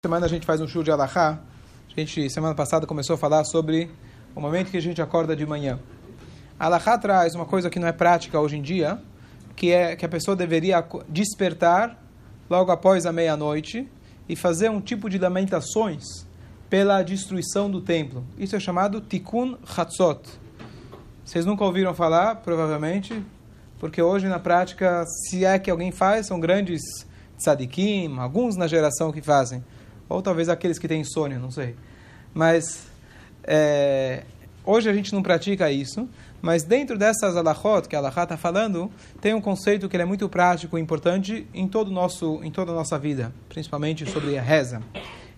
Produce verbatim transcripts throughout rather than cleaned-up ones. Semana a gente faz um shur de Alachá. A gente, semana passada, começou a falar sobre o momento que a gente acorda de manhã. Alachá traz uma coisa que não é prática hoje em dia, que é que a pessoa deveria despertar logo após a meia-noite e fazer um tipo de lamentações pela destruição do templo. Isso é chamado Tikkun Chatzot. Vocês nunca ouviram falar, provavelmente, porque hoje na prática, se é que alguém faz, são grandes tzadikim, alguns na geração que fazem. Ou talvez aqueles que têm insônia, não sei. Mas é, hoje a gente não pratica isso, mas dentro dessas alachot, que a alachá está falando, tem um conceito que ele é muito prático e importante em, todo nosso, em toda a nossa vida, principalmente sobre a reza.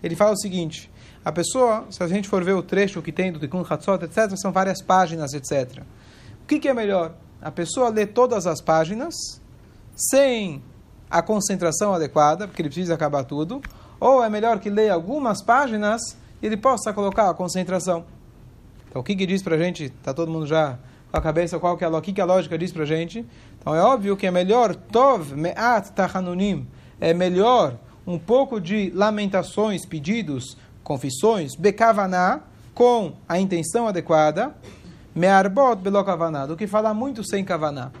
Ele fala o seguinte, a pessoa, se a gente for ver o trecho que tem do Tikkun Chatzot, etcétera, são várias páginas, etcétera. O que, que é melhor? A pessoa lê todas as páginas, sem a concentração adequada, porque ele precisa acabar tudo, ou é melhor que leia algumas páginas e ele possa colocar a concentração. Então, o que, que diz para a gente? Está todo mundo já com a cabeça? Qual que é, o que, que a lógica diz para a gente? Então, é óbvio que é melhor tov me'at tachanunim, é melhor um pouco de lamentações, pedidos, confissões, bekavanah, com a intenção adequada, me'arbot belo kavanah, do que falar muito sem kavanah.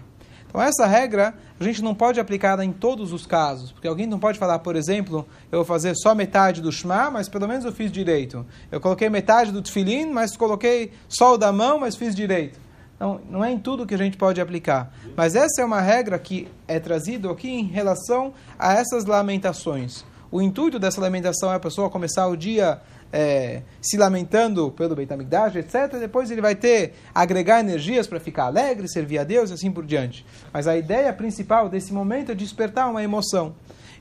Então, essa regra, a gente não pode aplicar em todos os casos, porque alguém não pode falar, por exemplo, eu vou fazer só metade do Shema, mas pelo menos eu fiz direito. Eu coloquei metade do Tfilin, mas coloquei só o da mão, mas fiz direito. Então, não é em tudo que a gente pode aplicar. Mas essa é uma regra que é trazida aqui em relação a essas lamentações. O intuito dessa lamentação é a pessoa começar o dia É, se lamentando pelo Beit HaMikdash, etcétera. Depois ele vai ter agregar energias para ficar alegre, servir a Deus e assim por diante. Mas a ideia principal desse momento é despertar uma emoção.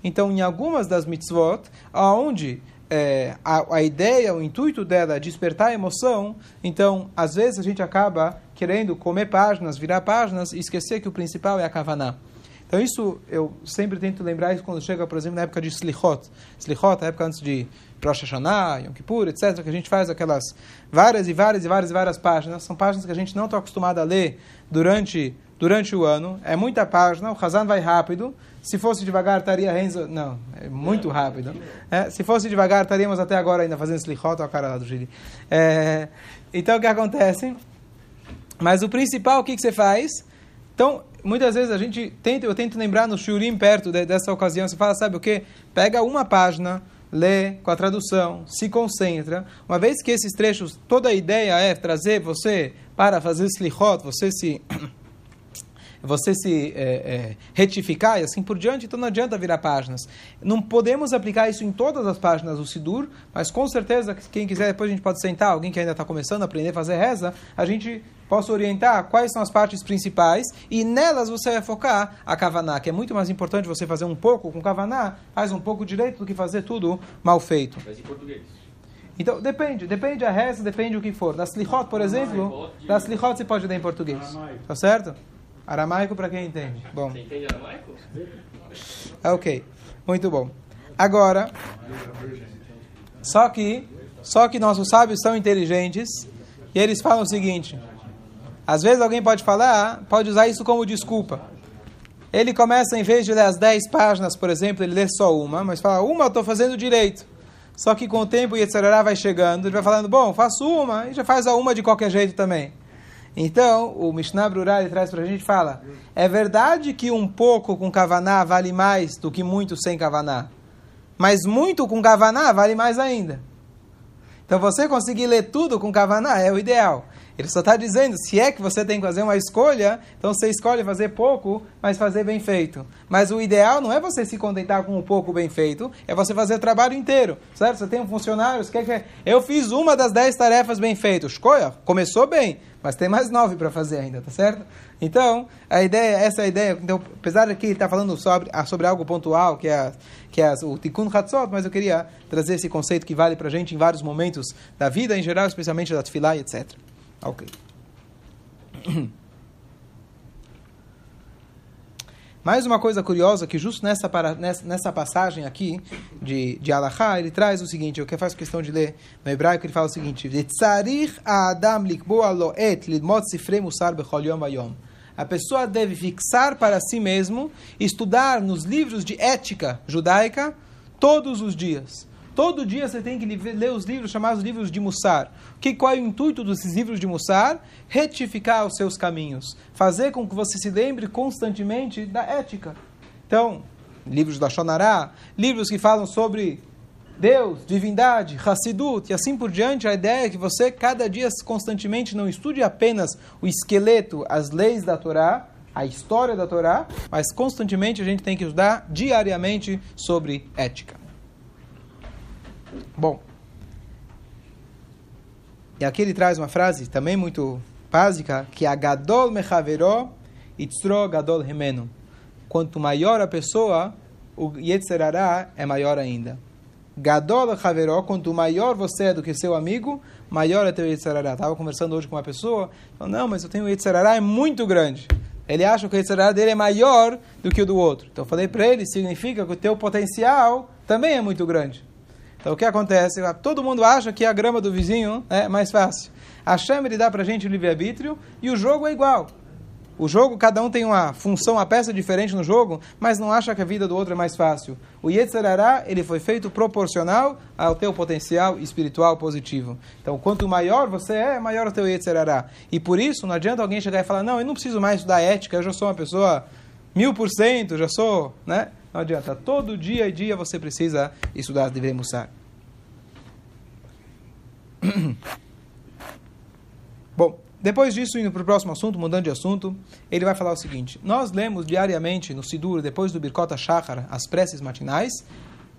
Então, em algumas das mitzvot, onde é, a, a ideia, o intuito dela é despertar a emoção, então, às vezes a gente acaba querendo comer páginas, virar páginas e esquecer que o principal é a Kavanah. Então, isso eu sempre tento lembrar isso quando chega, por exemplo, na época de Slichot. Slichot, a época antes de Rosh Hashanah, Yom Kippur, etcétera, que a gente faz aquelas várias e várias e várias e várias páginas. São páginas que a gente não está acostumado a ler durante, durante o ano. É muita página, o Hazan vai rápido. Se fosse devagar, estaria... Renzo... Não, é muito rápido. É, se fosse devagar, estaríamos até agora ainda fazendo Slichot, olha a cara lá do Gili. É, então, o que acontece? Mas o principal, o que, que você faz? Então, muitas vezes a gente tenta, eu tento lembrar no shurim perto de, dessa ocasião, você fala, sabe o quê? Pega uma página, lê com a tradução, se concentra. Uma vez que esses trechos, toda a ideia é trazer você para fazer slichot, você se, você se é, é, retificar e assim por diante, então não adianta virar páginas. Não podemos aplicar isso em todas as páginas do Sidur, mas com certeza, quem quiser, depois a gente pode sentar, alguém que ainda está começando a aprender a fazer reza, a gente... Posso orientar quais são as partes principais e nelas você vai focar a Kavanah, que é muito mais importante você fazer um pouco com Kavanah, faz um pouco direito do que fazer tudo mal feito. Mas em português? Então, depende. Depende a reza, depende o que for. Da Slichot, por exemplo, da Slichot você pode dar em português. Tá certo? Aramaico para quem entende. Bom. Você entende aramaico? Ok. Muito bom. Agora, só que, só que nossos sábios são inteligentes e eles falam o seguinte... Às vezes alguém pode falar, pode usar isso como desculpa. Ele começa, em vez de ler as dez páginas, por exemplo, ele lê só uma, mas fala, uma eu estou fazendo direito. Só que com o tempo o Yetzirara vai chegando, ele vai falando, bom, faço uma, e já faz a uma de qualquer jeito também. Então, o Mishnah Berurah ele traz para a gente e fala, é verdade que um pouco com Kavanah vale mais do que muito sem Kavanah, mas muito com Kavanah vale mais ainda. Então, você conseguir ler tudo com Kavanah é o ideal. Ele só está dizendo, se é que você tem que fazer uma escolha, então você escolhe fazer pouco, mas fazer bem feito. Mas o ideal não é você se contentar com um pouco bem feito, é você fazer o trabalho inteiro, certo? Você tem um funcionário, você quer que... Eu fiz uma das dez tarefas bem feitas. Escolha, começou bem, mas tem mais nove para fazer ainda, tá certo? Então, a ideia, essa é a ideia. Então, apesar de que ele está falando sobre, sobre algo pontual, que é, que é o Tikkun Chatzot, mas eu queria trazer esse conceito que vale para a gente em vários momentos da vida, em geral, especialmente da Tfilay, etcétera. Ok. Mais uma coisa curiosa, que justo nessa, para, nessa, nessa passagem aqui de, de Alachá, ele traz o seguinte, eu que faço questão de ler no hebraico, ele fala o seguinte, a pessoa deve fixar para si mesmo, estudar nos livros de ética judaica todos os dias. Todo dia você tem que ler os livros chamados livros de Mussar. Que, qual é o intuito desses livros de Mussar? Retificar os seus caminhos. Fazer com que você se lembre constantemente da ética. Então, livros da Shonara, livros que falam sobre Deus, divindade, Hassidut, e assim por diante. A ideia é que você, cada dia, constantemente, não estude apenas o esqueleto, as leis da Torá, a história da Torá, mas constantemente a gente tem que estudar diariamente sobre ética. Bom, e aqui ele traz uma frase também muito básica, que é Gadol mechaveró, Itzro Gadol hemeno. Quanto maior a pessoa, o Yetzirara é maior ainda. Gadol haveró, quanto maior você é do que seu amigo, maior é teu Yetzirara. Estava conversando hoje com uma pessoa, falou, não, mas eu tenho um Yetzirara, é muito grande. Ele acha que o Yetzirara dele é maior do que o do outro. Então eu falei para ele, significa que o teu potencial também é muito grande. Então o que acontece? Todo mundo acha que a grama do vizinho é mais fácil. A Hashem, ele dá para a gente o livre-arbítrio e o jogo é igual. O jogo, cada um tem uma função, uma peça diferente no jogo, mas não acha que a vida do outro é mais fácil. O Yetzirara, ele foi feito proporcional ao teu potencial espiritual positivo. Então, quanto maior você é, maior o teu Yetzirara. E por isso, não adianta alguém chegar e falar, não, eu não preciso mais estudar ética, eu já sou uma pessoa mil por cento, já sou, né? Não adianta. Todo dia e dia você precisa estudar, dever Mussar. Bom, depois disso, indo para o próximo assunto, mudando de assunto, ele vai falar o seguinte. Nós lemos diariamente no Sidur, depois do Birkot HaShachar, as preces matinais,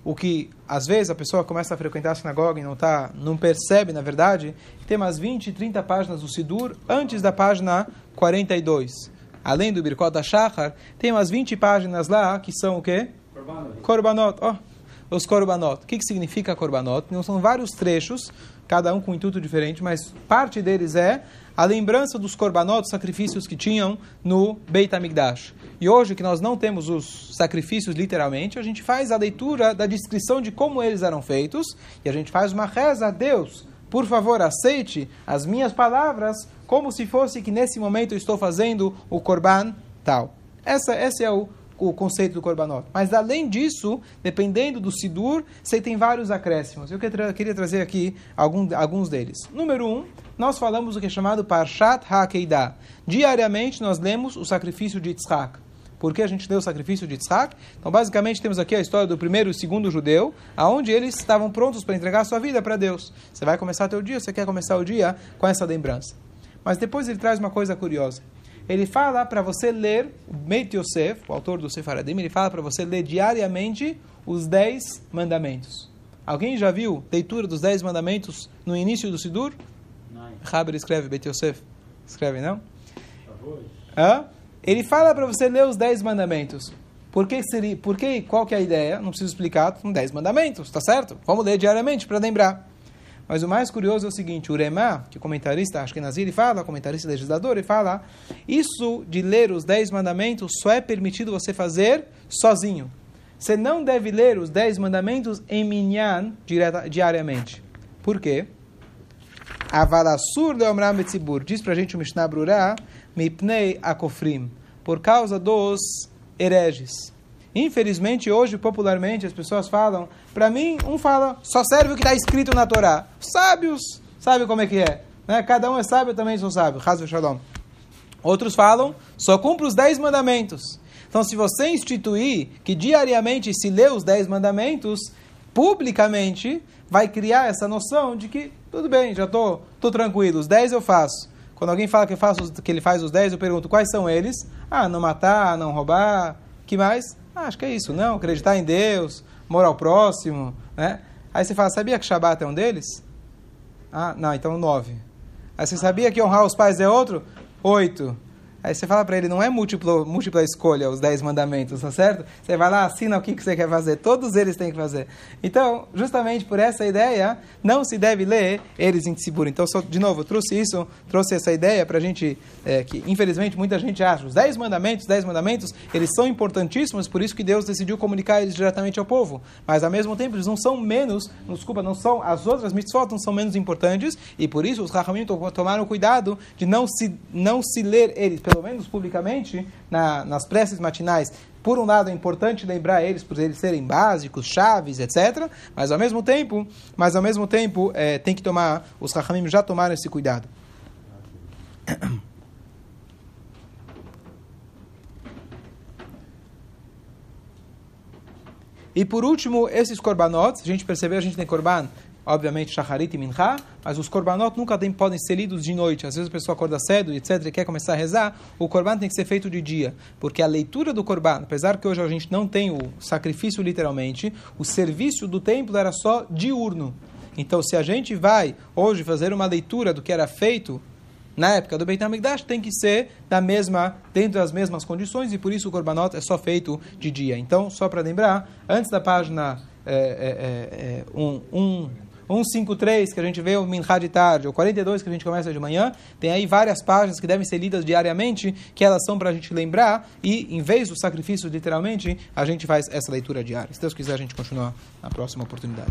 o que, às vezes, a pessoa começa a frequentar a sinagoga e não, tá, não percebe, na verdade, que tem umas vinte, trinta páginas do Sidur antes da página quarenta e dois. Além do Birkot HaShachar, tem umas vinte páginas lá que são o quê? Corbanot. Corbanot. Oh, os Corbanot. O que, que significa Corbanot? Não são vários trechos, cada um com um intuito diferente, mas parte deles é a lembrança dos Corbanot, sacrifícios que tinham no Beit HaMikdash. E hoje, que nós não temos os sacrifícios literalmente, a gente faz a leitura da descrição de como eles eram feitos e a gente faz uma reza a Deus. Por favor, aceite as minhas palavras como se fosse que nesse momento eu estou fazendo o korban tal. Essa, esse é o, o conceito do korbanot. Mas além disso, dependendo do Sidur, você tem vários acréscimos. Eu queria, queria trazer aqui algum, alguns deles. Número um, nós falamos o que é chamado parshat hakeidah. Diariamente nós lemos o sacrifício de Itzhak. Por que a gente leu o sacrifício de Itzhak? Então, basicamente, temos aqui a história do primeiro e segundo judeu, aonde eles estavam prontos para entregar a sua vida para Deus. Você vai começar teu dia, você quer começar o dia com essa lembrança. Mas depois ele traz uma coisa curiosa. Ele fala para você ler, o Bet Yosef, o autor do Sefaradim, ele fala para você ler diariamente os dez mandamentos. Alguém já viu a leitura dos dez mandamentos no início do Sidur? Não. Haber escreve, Bet Yosef escreve, não? Hã? Ele fala para você ler os dez mandamentos. Por que seria, por que, qual que é a ideia? Não preciso explicar, são dez mandamentos, tá certo? Vamos ler diariamente para lembrar. Mas o mais curioso é o seguinte, o Rema, que o comentarista, acho que Nazir, ele fala, o comentarista legislador, ele fala, isso de ler os dez mandamentos só é permitido você fazer sozinho. Você não deve ler os dez mandamentos em Minyan direta, diariamente. Por quê? Avalassur leomram betzibur, diz pra gente o Mishnah Berurah, mipnei akofrim, por causa dos hereges. Infelizmente, hoje, popularmente, as pessoas falam, pra mim, um fala, só serve o que está escrito na Torá. Sábios, sabe como é que é? Né? Cada um é sábio, eu também sou sábio. Hazu Shalom. Outros falam, só cumpre os dez mandamentos. Então, se você instituir que diariamente se lê os dez mandamentos, publicamente, vai criar essa noção de que, tudo bem, já estou tranquilo, os dez eu faço. Quando alguém fala que, eu faço, que ele faz os dez, eu pergunto, quais são eles? Ah, não matar, não roubar, que mais? Ah, acho que é isso, não, acreditar em Deus, amor ao próximo, né? Aí você fala, sabia que Shabbat é um deles? Ah, não, então nove. Aí você sabia que honrar os pais é outro? Oito. Aí você fala para ele, não é múltiplo, múltipla escolha os dez mandamentos, tá certo? Você vai lá, assina o que você quer fazer, todos eles têm que fazer. Então, justamente por essa ideia, não se deve ler eles em Tzibur. Então, só, de novo, eu trouxe isso, trouxe essa ideia para a gente, é, que infelizmente muita gente acha, os dez mandamentos, dez mandamentos, eles são importantíssimos, por isso que Deus decidiu comunicar eles diretamente ao povo. Mas, ao mesmo tempo, eles não são menos, não, desculpa, não são, as outras mitzvot não são menos importantes, e por isso os hachamim tomaram cuidado de não se, não se ler eles, pelo menos publicamente, na, nas preces matinais, por um lado é importante lembrar eles por eles serem básicos, chaves, etcétera. Mas ao mesmo tempo, mas ao mesmo tempo é, tem que tomar, os hachamim já tomaram esse cuidado. E por último, esses corbanotes, a gente percebeu, a gente tem corban, obviamente, shacharit e minchá, mas os korbanot nunca tem, podem ser lidos de noite. Às vezes a pessoa acorda cedo, etcétera, e quer começar a rezar. O korban tem que ser feito de dia, porque a leitura do korban, apesar que hoje a gente não tem o sacrifício literalmente, o serviço do templo era só diurno. Então, se a gente vai hoje fazer uma leitura do que era feito na época do Beit HaMikdash, tem que ser da mesma, dentro das mesmas condições, e por isso o korbanot é só feito de dia. Então, só para lembrar, antes da página é, é, é, um, um, cento e cinquenta e três, que a gente vê o Minchá de tarde, ou quarenta e dois, que a gente começa de manhã, tem aí várias páginas que devem ser lidas diariamente, que elas são para a gente lembrar, e em vez do sacrifício, literalmente, a gente faz essa leitura diária. Se Deus quiser, a gente continua na próxima oportunidade.